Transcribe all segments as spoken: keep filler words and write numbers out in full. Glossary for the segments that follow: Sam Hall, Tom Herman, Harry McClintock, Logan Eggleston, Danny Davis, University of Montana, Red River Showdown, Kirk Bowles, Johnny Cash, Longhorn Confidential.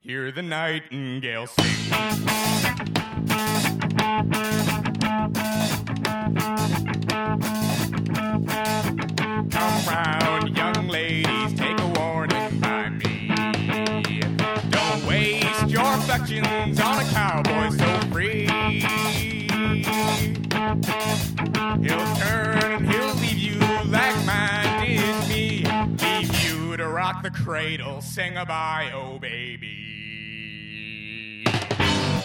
Hear the nightingale sing. Come round, young ladies, take a warning by me. Don't waste your affections on a cowboy so free. He'll turn and he'll leave you like mine did me. Leave you to rock the cradle, sing a bye, oh baby. Thank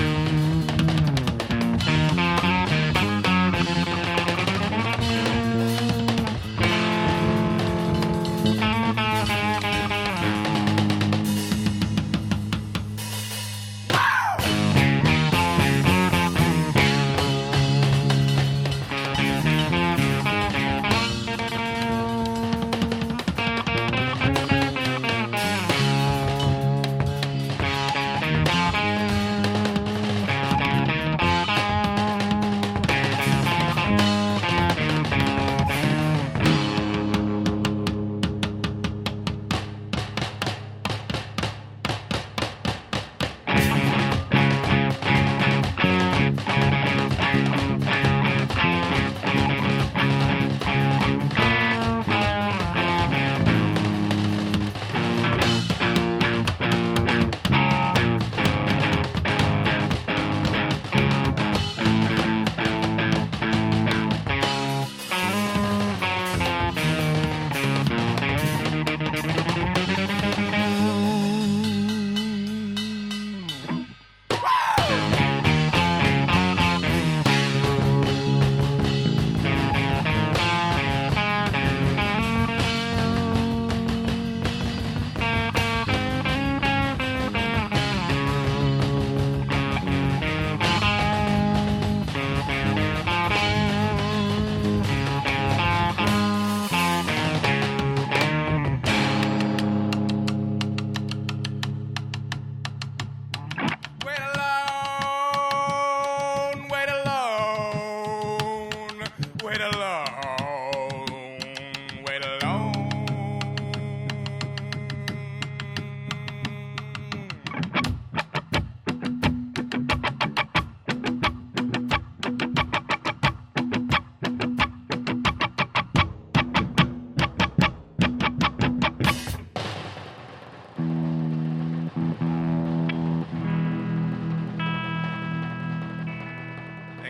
you.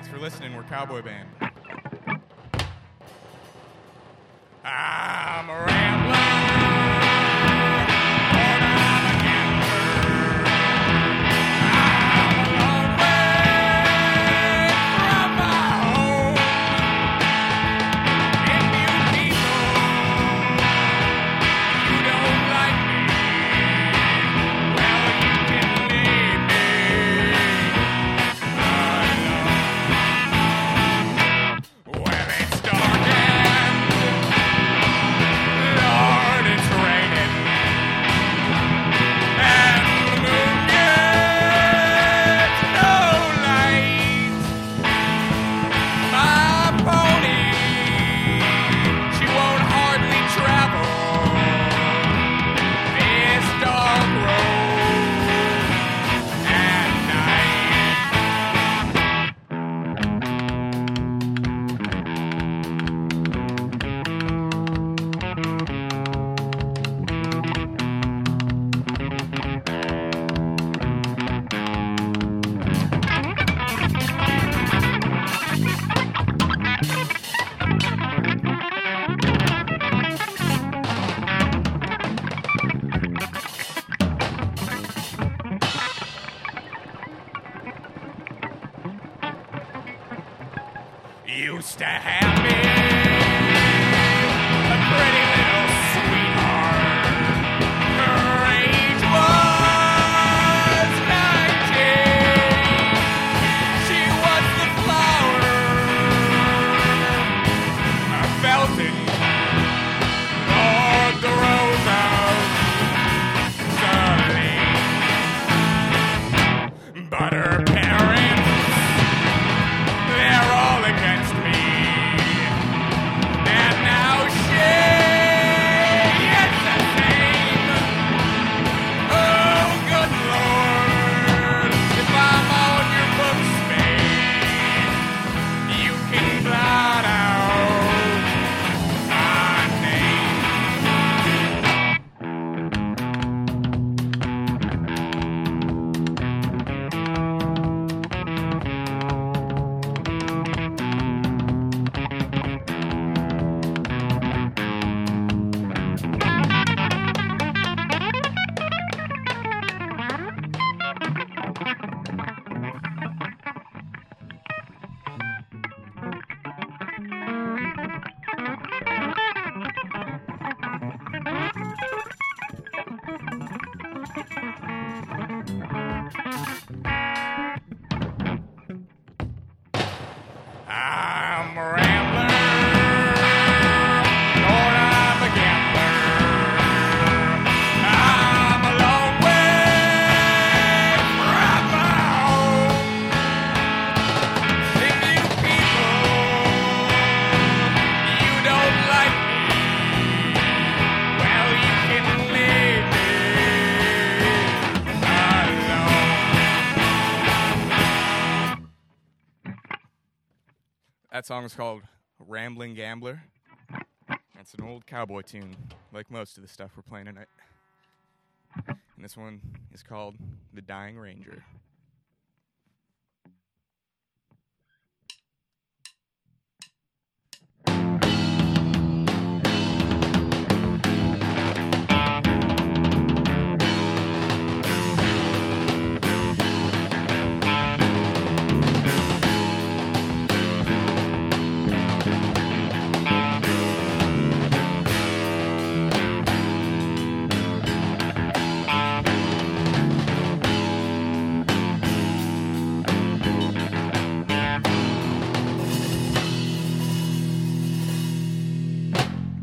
Thanks for listening. We're Cowboy Band. I'm a rambler. Used to have me a pretty little sweetheart. Her age was nineteen. She was the flower. I felt it. Lord, the roses, sunny, but her parents. That song is called Rambling Gambler. It's an old cowboy tune, like most of the stuff we're playing tonight. And this one is called The Dying Ranger.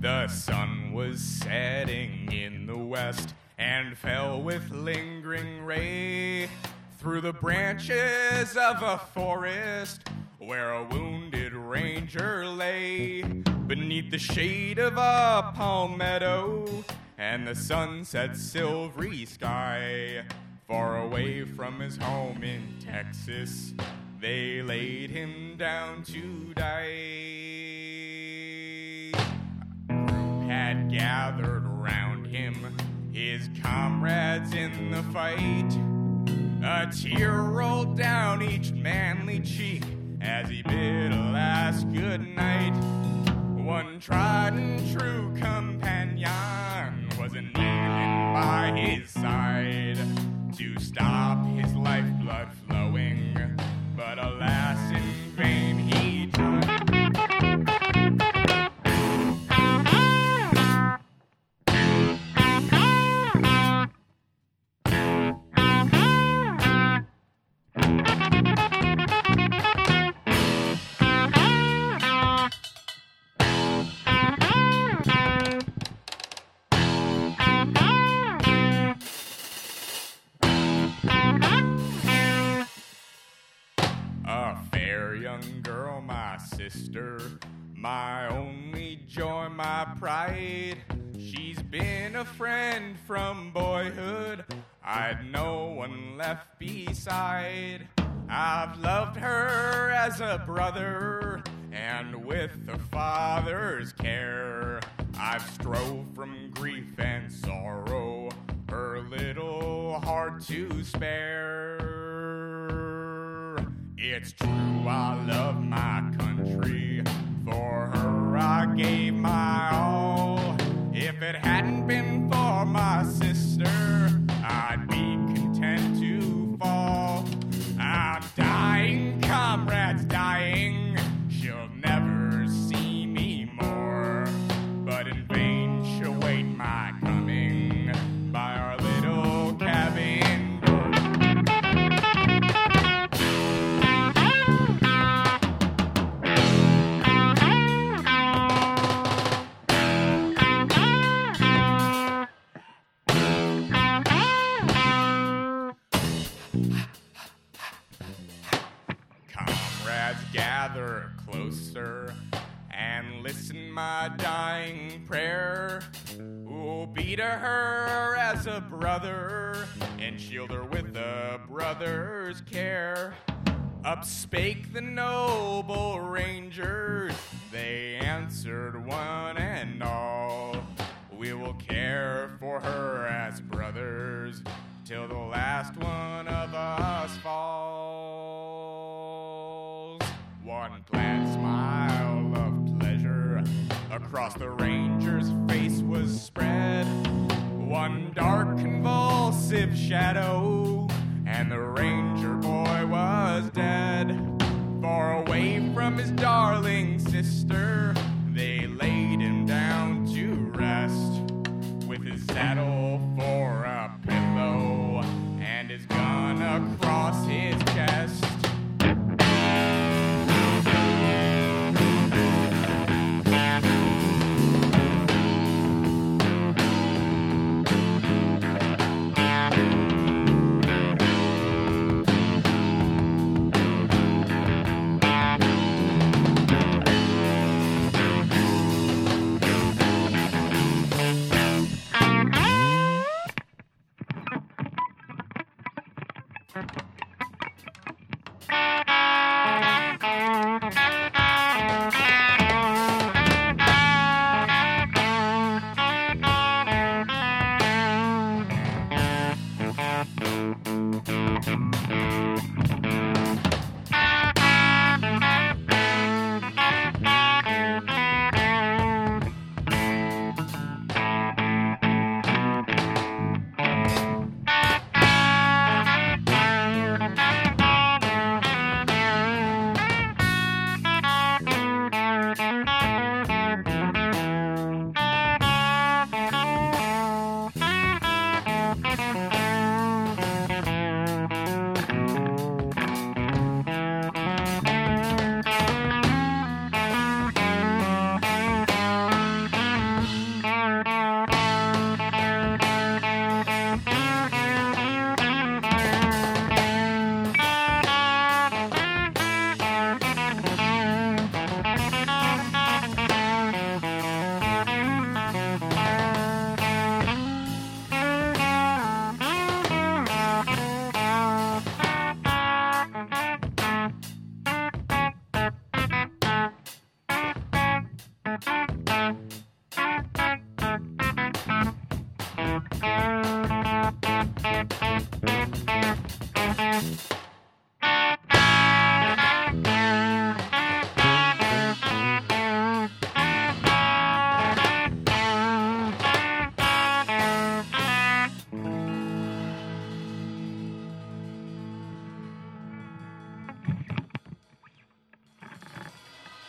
The sun was setting in the west and fell with lingering ray through the branches of a forest where a wounded ranger lay beneath the shade of a palmetto and the sunset silvery sky. Far away from his home in Texas, they laid him down to die. Had gathered around him, his comrades in the fight. A tear rolled down each manly cheek as he bid a last good night. One tried and true companion wasn't kneeling by his side to stop his lifeblood flowing, but alas, in vain he tried. Sister, my only joy, my pride. She's been a friend from boyhood. I'd no one left beside. I've loved her as a brother, and with a father's care, I've strove from grief and sorrow, her little heart to spare. It's true, I love my country, for her I gave my all. If it hadn't been for my sister, I'd be content to fall. I'm dying, comrades, dying, she'll never see me more, but in vain she'll wait my coming by our little cabin. Gather closer and listen my dying prayer. We'll be to her as a brother and shield her with a brother's care. Up spake the noble rangers, they answered one and all, we will care for her as brothers till the last one of us falls. One glad smile of pleasure across the ranger's face was spread. One dark convulsive shadow, and the ranger boy was dead. Far away from his darling sister, they laid him down to rest, with his saddle for a pillow and his gun across his chest. Thank you.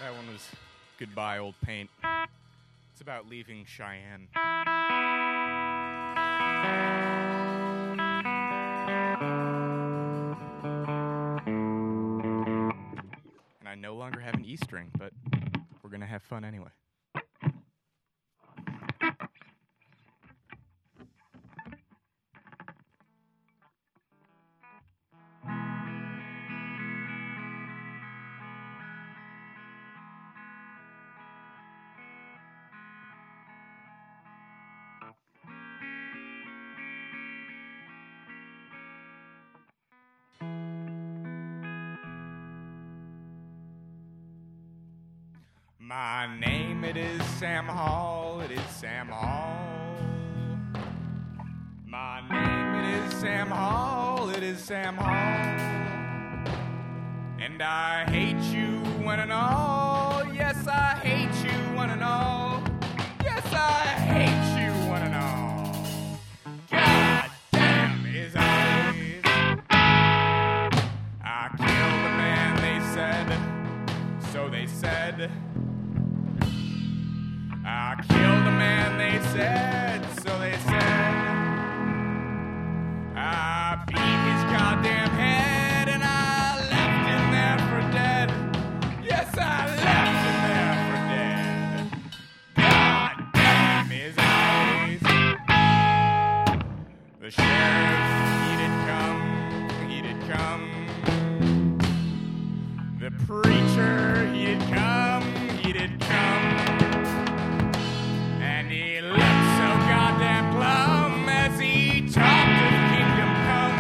That one was Goodbye Old Paint. It's about leaving Cheyenne. And I no longer have an E string, but we're going to have fun anyway. My name, it is Sam Hall, it is Sam Hall. My name, it is Sam Hall, it is Sam Hall. And I hate you one and all, yes, I hate you one and all. Yes, I hate you one and all. God damn his eyes. I killed the man, they said, so they said. I killed a man, they said, so they said. I beat his goddamn head and I left him there for dead. Yes, I left him there for dead. God damn his eyes. The sheriff, he did come, he did come. The preacher, he did come, he did come. And he looked so goddamn plumb as he talked of kingdom come,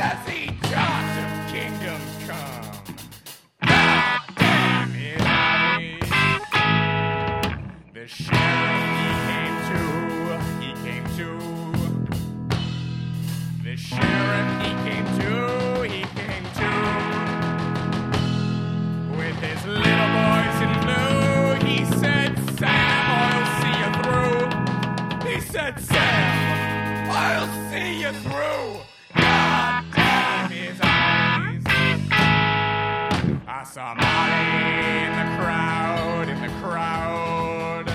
as he talked of kingdom come. Goddamn his eyes. The sheriff, he came to, he came to. The sheriff, he came to, he came to. With his little voice in blue, he said, Sam, he said, Sam, I'll see you through. God damn his eyes. I saw Molly in the crowd, in the crowd.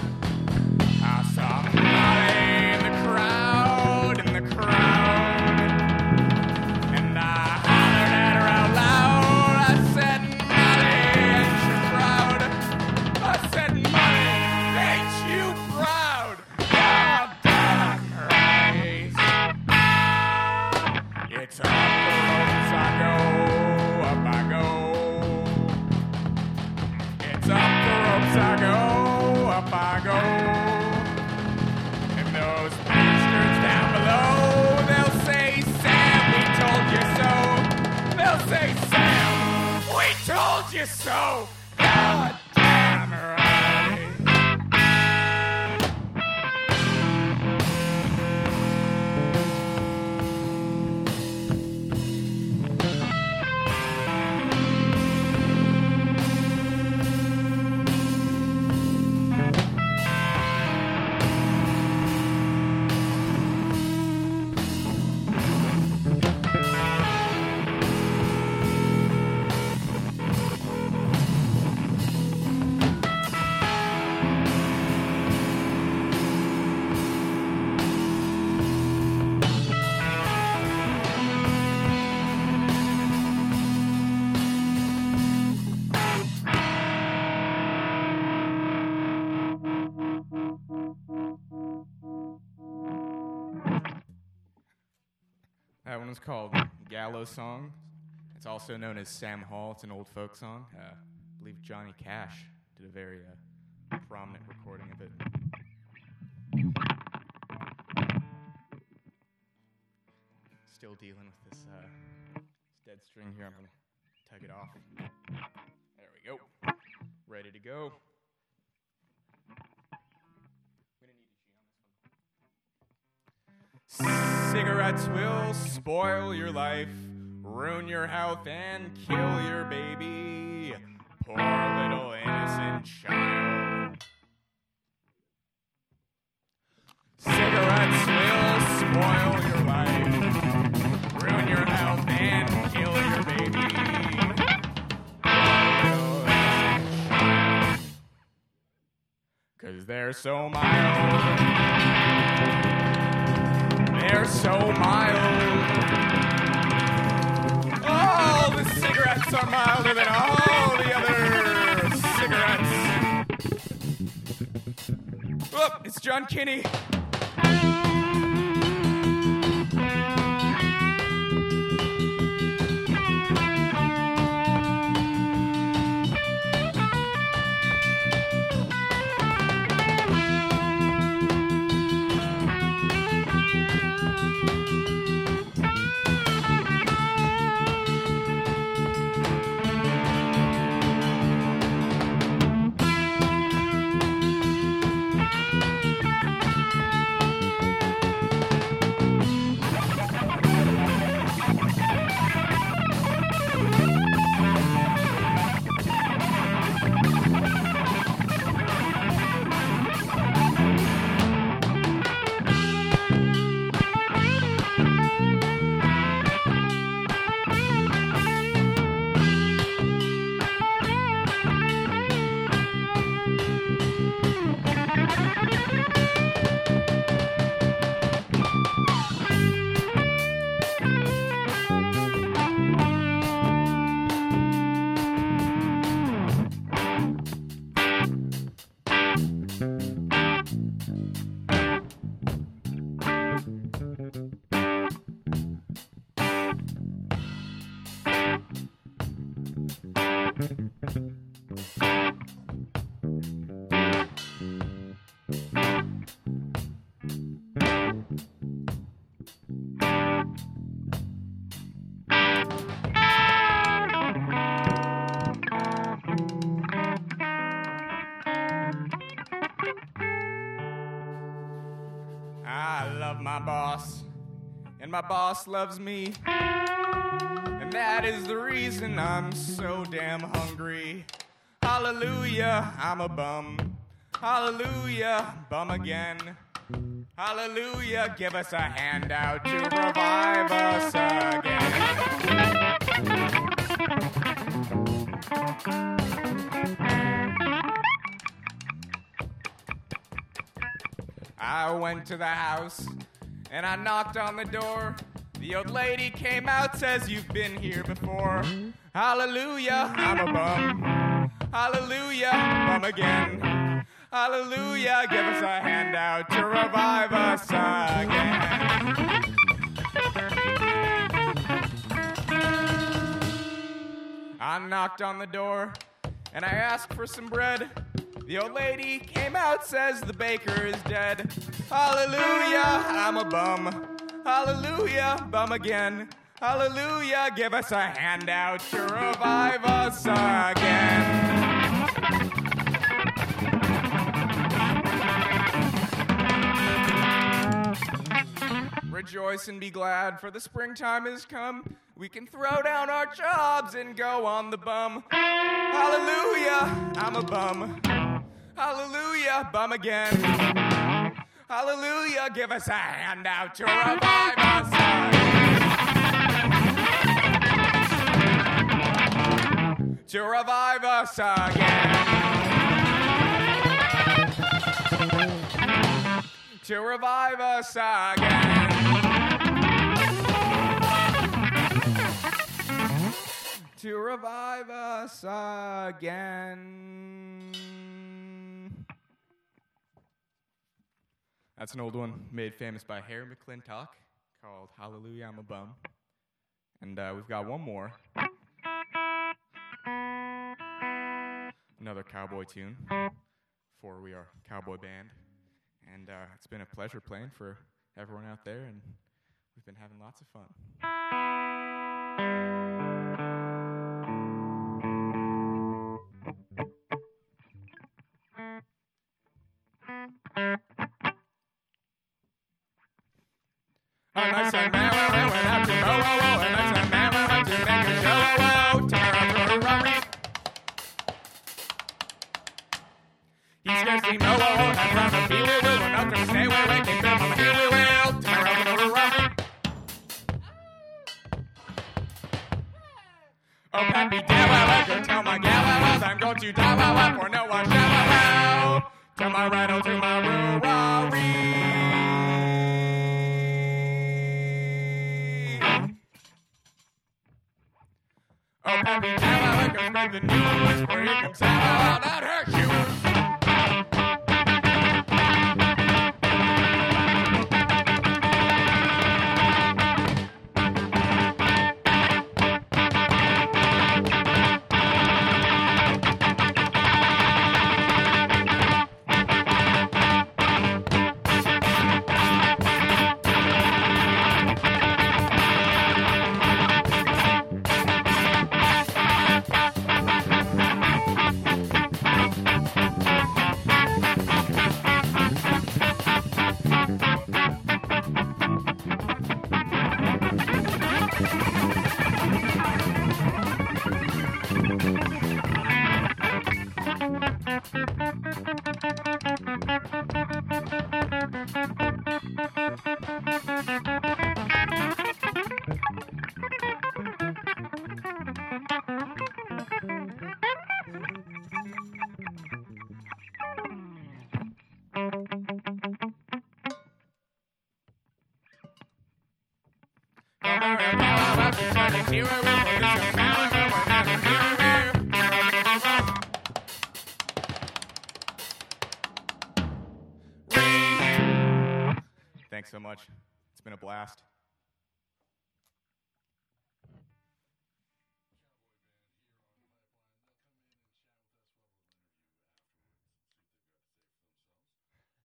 I saw Molly in the crowd, in the crowd. And I hollered at her out loud. I said, Molly, ain't you proud? I said, Molly, ain't you proud? It's up the ropes I go, up I go. It's up the ropes I go, up I go. And those bastards down below, they'll say, Sam, we told you so. They'll say, Sam, we told you so. God damn right. That one was called Gallows Song. It's also known as Sam Hall. It's an old folk song. Uh, I believe Johnny Cash did a very uh, prominent recording of it. Still dealing with this, uh, this dead string here. I'm going to tug it off. There we go. Ready to go. Cigarettes will spoil your life, ruin your health, and kill your baby. Poor little innocent child. Cigarettes will spoil your life, ruin your health, and kill your baby. Poor little innocent child. They're so mild. They're so mild. All the cigarettes are milder than all the other cigarettes. Oh, it's John Kinney. My boss loves me, and that is the reason I'm so damn hungry. Hallelujah, I'm a bum. Hallelujah, bum again. Hallelujah, give us a handout to revive us again. I went to the house and I knocked on the door. The old lady came out, says, "You've been here before." Hallelujah, I'm a bum. Hallelujah, bum again. Hallelujah, give us a handout to revive us again. I knocked on the door, and I asked for some bread. The old lady came out, says the baker is dead. Hallelujah, I'm a bum. Hallelujah, bum again. Hallelujah, give us a handout to revive us again. Rejoice and be glad, for the springtime is come. We can throw down our jobs and go on the bum. Hallelujah, I'm a bum. Hallelujah, bum again. Hallelujah, give us a handout to revive us again. To revive us again. To revive us again. To revive us again. That's an old one made famous by Harry McClintock called Hallelujah, I'm a Bum. And uh, we've got one more. Another cowboy tune for We Are Cowboy Band. And uh, it's been a pleasure playing for everyone out there, and we've been having lots of fun. I said, man, man, man, have to go, oh, and I said, man, man, to make a show, oh, Terra, he scarcely know, oh, I'm from a pee-wee, will not come stay, we're waking up on a pee-wee, will, Terra, oh, Pappy, Della, go tell my gal, I'm going to die, for no one shall, to my right, oh, to my Rurari. Oh, baby, tell her like a friend that you were whispering. Come tell her all that hurt you. Thanks so much. It's been a blast.